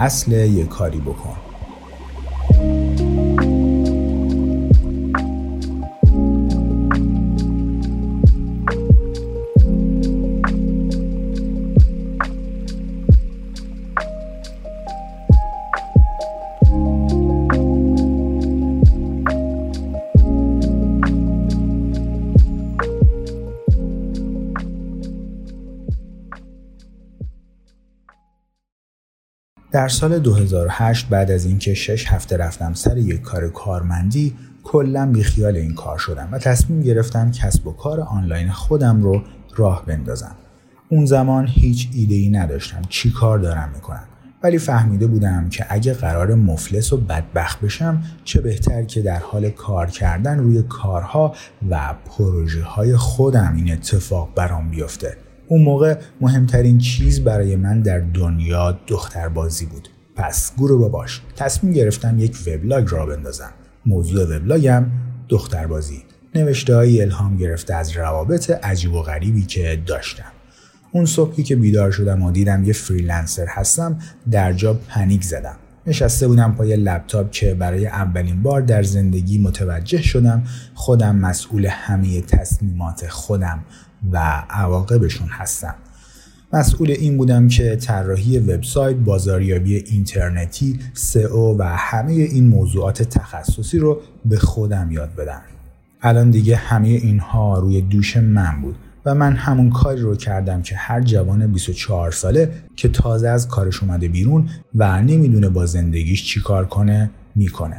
اصل یه کاری بکن. در سال 2008 بعد از اینکه 6 هفته رفتم سر یک کار کارمندی، کلاً بیخیال این کار شدم و تصمیم گرفتم کسب و کار آنلاین خودم رو راه بندازم. اون زمان هیچ ایده‌ای نداشتم چی کار دارم میکنم، ولی فهمیده بودم که اگه قرار مفلس و بدبخت بشم چه بهتر که در حال کار کردن روی کارها و پروژه‌های خودم این اتفاق برام بیفته. اون موقع مهمترین چیز برای من در دنیا دختربازی بود. پس گروه باباش تصمیم گرفتم یک وبلاگ را بندازم. موضوع وبلاگم دختربازی، نوشته‌های الهام گرفته از روابط عجیب و غریبی که داشتم. اون صبحی که بیدار شدم و دیدم یه فریلنسر هستم، در جا پنیک زدم. نشسته بودم پای لپتاپ که برای اولین بار در زندگی متوجه شدم خودم مسئول همه تصمیمات خودم و عواقبشون هستم. مسئول این بودم که طراحی وبسایت، بازاریابی اینترنتی، سئو و همه این موضوعات تخصصی رو به خودم یاد بدم. الان دیگه همه اینها روی دوش من بود و من همون کاری رو کردم که هر جوان 24 ساله که تازه از کارش اومده بیرون و نمیدونه با زندگیش چی کار کنه میکنه.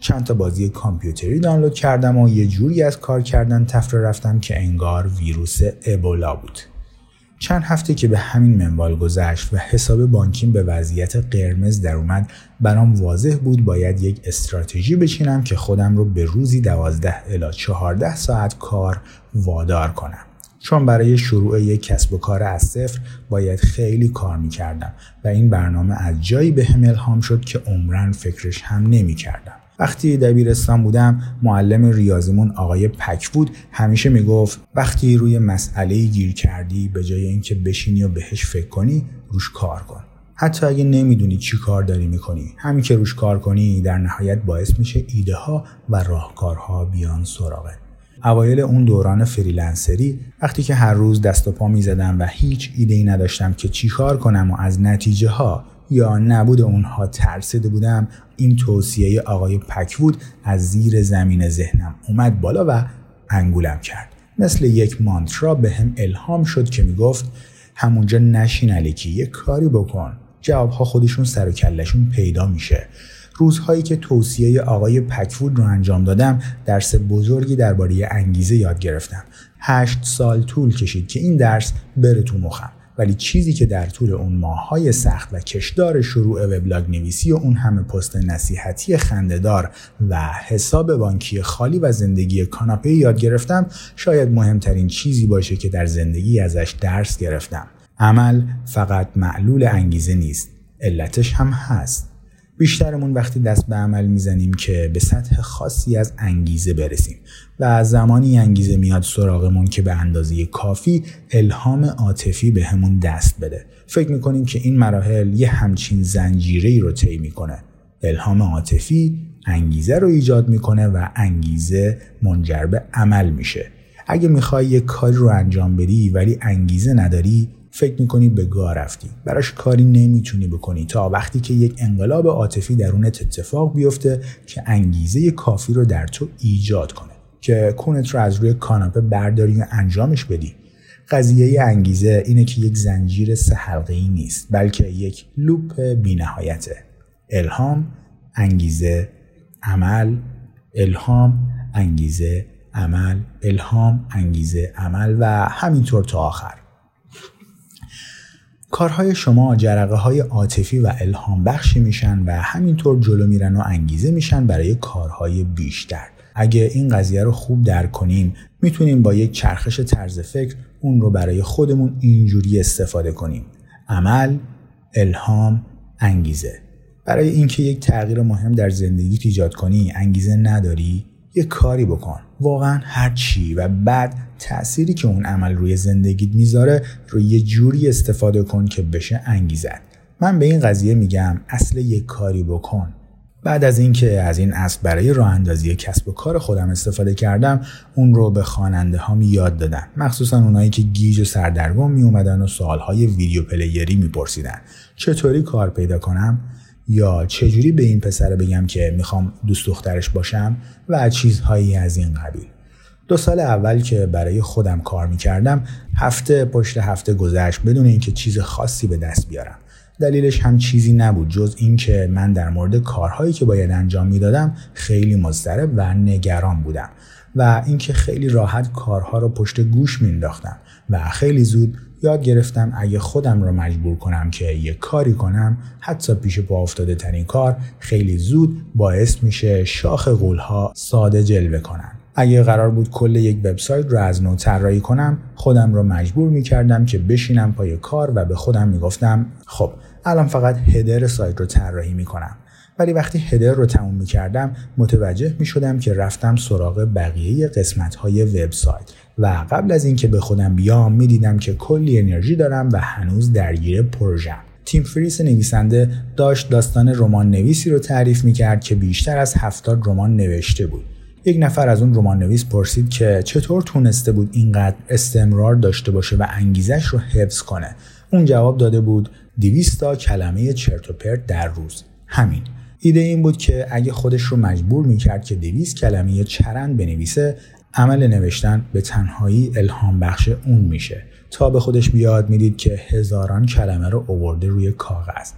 چند تا بازی کامپیوتری دانلود کردم و یه جوری از کار کردن تفره رفتم که انگار ویروس ابولا بود. چند هفته که به همین منوال گذشت و حساب بانکیم به وضعیت قرمز در اومد، برام واضح بود باید یک استراتژی بچینم که خودم رو به روزی 12 الی 14 ساعت کار وادار کنم. چون برای شروع یک کسب و کار از صفر باید خیلی کار میکردم و این برنامه از جایی بهم الهام شد که عمرن فکرش هم نمیکردم. وقتی دبیرستان بودم، معلم ریاضیمون آقای پکفود همیشه میگفت وقتی روی مسئله‌ای گیر کردی، به جای اینکه بشینی و بهش فکر کنی، روش کار کن. حتی اگه نمیدونی چی کار داری میکنی، همین که روش کار کنی در نهایت باعث میشه ایده ها و راهکارها بیان سراغت. اوایل اون دوران فریلنسری، وقتی که هر روز دست و پا میزدم و هیچ ایده‌ای نداشتم که چی کار کنم و از نتیجه ها یا نبود اونها ترسیده بودم، این توصیه آقای پکفود از زیر زمین ذهنم اومد بالا و انگولم کرد. مثل یک مانترا به هم الهام شد که میگفت همونجا نشین علیکی، یک کاری بکن، جوابها خودشون سر و کلشون پیدا میشه. روزهایی که توصیه آقای پکفود رو انجام دادم، درس بزرگی درباره انگیزه یاد گرفتم. 8 سال طول کشید که این درس بره تو مخم، ولی چیزی که در طول اون ماه‌های سخت و کشدار شروع وبلاگ نویسی و اون همه پست نصیحتی خنده‌دار و حساب بانکی خالی و زندگی کاناپه یاد گرفتم، شاید مهمترین چیزی باشه که در زندگی ازش درس گرفتم. عمل فقط معلول انگیزه نیست، علتش هم هست. بیشترمون وقتی دست به عمل میزنیم که به سطح خاصی از انگیزه برسیم و زمانی انگیزه میاد سراغمون که به اندازه کافی الهام عاطفی به همون دست بده. فکر میکنیم که این مراحل یه همچین زنجیره‌ای رو طی میکنه. الهام عاطفی انگیزه رو ایجاد میکنه و انگیزه منجر به عمل میشه. اگه میخوای یه کاری رو انجام بدی ولی انگیزه نداری، فکر میکنی به گاه رفتی، براش کاری نمیتونی بکنی تا وقتی که یک انقلاب عاطفی درونت اتفاق بیفته که انگیزه کافی رو در تو ایجاد کنه که کونت رو از روی کاناپه برداری و انجامش بدی. قضیه انگیزه اینه که یک زنجیر 3 حلقه‌ای نیست، بلکه یک لوپ بی‌نهایته. الهام، انگیزه، عمل، الهام، انگیزه، عمل، الهام، انگیزه، عمل و همینطور تا آخر. کارهای شما جرقه های عاطفی و الهام بخشی میشن و همینطور جلو میرن و انگیزه میشن برای کارهای بیشتر. اگه این قضیه رو خوب درک کنیم، میتونیم با یک چرخش طرز فکر اون رو برای خودمون اینجوری استفاده کنیم: عمل، الهام، انگیزه. برای اینکه یک تغییر مهم در زندگیت ایجاد کنی انگیزه نداری، یه کاری بکن، واقعا هر چی، و بعد تأثیری که اون عمل روی زندگیت میذاره رو یه جوری استفاده کن که بشه انگیزه. من به این قضیه میگم اصل یک کاری بکن. بعد از اینکه از این اصل برای راه اندازی کسب و کار خودم استفاده کردم، اون رو به خواننده هام یاد دادم، مخصوصا اونایی که گیج و سردرگم می اومدن و سوالهای ویدیو پلیری میپرسیدن، چطوری کار پیدا کنم، یا چجوری به این پسر بگم که میخوام دوست دخترش باشم و چیزهایی از این قبیل. 2 سال اول که برای خودم کار میکردم، هفته پشت هفته گذشت بدون اینکه چیز خاصی به دست بیارم. دلیلش هم چیزی نبود جز این که من در مورد کارهایی که باید انجام میدادم خیلی مضطرب و نگران بودم و اینکه خیلی راحت کارها رو پشت گوش مینداختم و خیلی زود یاد گرفتم اگه خودم رو مجبور کنم که یه کاری کنم، حتی پیش پا افتاده ترین کار، خیلی زود باعث میشه شاخ غول‌ها ساده جلوه کنن. اگه قرار بود کل یک وبسایت رو از نو طراحی کنم، خودم رو مجبور میکردم که بشینم پای کار و به خودم میگفتم خب الان فقط هدر سایت رو طراحی میکنم. ولی وقتی هدر رو تموم میکردم، متوجه میشدم که رفتم سراغ بقیه قسمت‌های وبسایت و قبل از اینکه به خودم بیام میدیدم که کلی انرژی دارم و هنوز درگیر پروژه‌ام. تیم فریس نویسنده داشت داستان رمان نویسی رو تعریف میکرد که بیشتر از 70 رمان نوشته بود. یک نفر از اون رمان نویس پرسید که چطور تونسته بود اینقدر استمرار داشته باشه و انگیزش رو حفظ کنه. اون جواب داده بود 200 کلمه چرت و پرت در روز. همین. ایده این بود که اگه خودش رو مجبور میکرد که 200 کلمه چرند بنویسه، عمل نوشتن به تنهایی الهام بخش اون میشه. تا به خودش بیاد میدید که هزاران کلمه رو آورده روی کاغذ.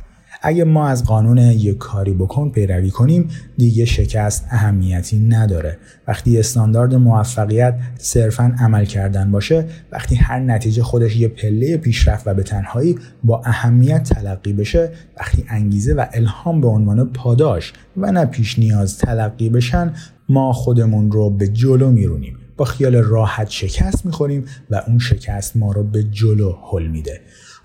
اگه ما از قانون یک کاری بکن پیروی کنیم، دیگه شکست اهمیتی نداره. وقتی استاندارد موفقیت صرفاً عمل کردن باشه، وقتی هر نتیجه خودش یه پله پیشرفت و به تنهایی با اهمیت تلقی بشه، وقتی انگیزه و الهام به عنوان پاداش و نه پیش نیاز تلقی بشن، ما خودمون رو به جلو میرونیم. با خیال راحت شکست میخوریم و اون شکست ما رو به جلو هل میده.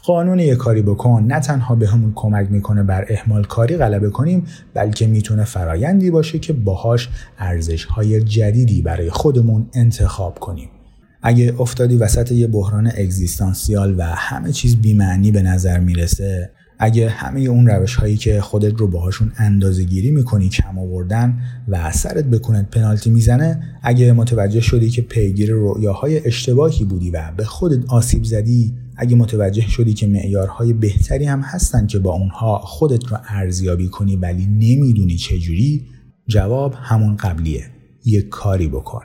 قانون یک کاری بکن نه تنها به همون کمک میکنه بر اهمال کاری غلبه کنیم، بلکه میتونه فرایندی باشه که باهاش ارزش‌های جدیدی برای خودمون انتخاب کنیم. اگه افتادی وسط یه بحران اگزیستانسیال و همه چیز بی‌معنی به نظر میرسه، اگه همه اون روش‌هایی که خودت رو باهاشون اندازه‌گیری می‌کنی کم آوردن و سرت بکنت پنالتی میزنه، اگه متوجه شدی که پیگیر رؤیاهای اشتباهی بودی و به خودت آسیب زدی، اگه متوجه شدی که معیارهای بهتری هم هستن که با اونها خودت رو ارزیابی کنی ولی نمیدونی چجوری، جواب همون قبلیه. یک کاری بکن.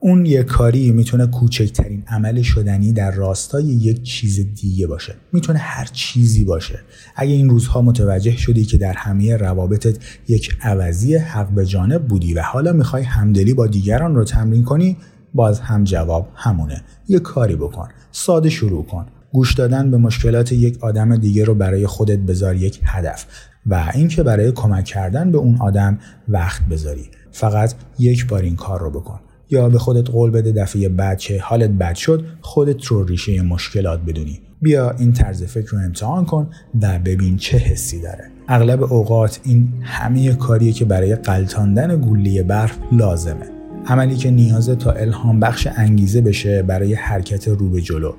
اون یک کاری میتونه کوچکترین عمل شدنی در راستای یک چیز دیگه باشه. میتونه هر چیزی باشه. اگه این روزها متوجه شدی که در همه روابطت یک عوضی حق به جانب بودی و حالا میخوای همدلی با دیگران رو تمرین کنی، باز هم جواب همونه. یک کاری بکن. ساده شروع کن. گوش دادن به مشکلات یک آدم دیگه رو برای خودت بذار یک هدف و اینکه برای کمک کردن به اون آدم وقت بذاری. فقط یک بار این کار رو بکن. یا به خودت قول بده دفعه بعد که حالت بد شد خودت رو ریشه مشکلات بدونی. بیا این طرز فکر رو امتحان کن و ببین چه حسی داره. اغلب اوقات این همه کاریه که برای غلتاندن گلوله برف لازمه. عملی که نیازه تا الهام بخش انگیزه بشه برای حرکت رو به جلو.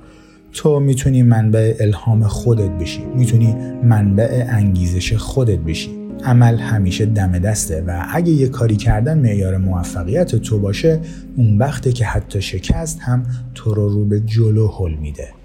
تو میتونی منبع الهام خودت بشی، میتونی منبع انگیزش خودت بشی. عمل همیشه دم دسته و اگه یه کاری کردن معیار موفقیت تو باشه، اون وقته که حتی شکست هم تو رو به جلو هل میده.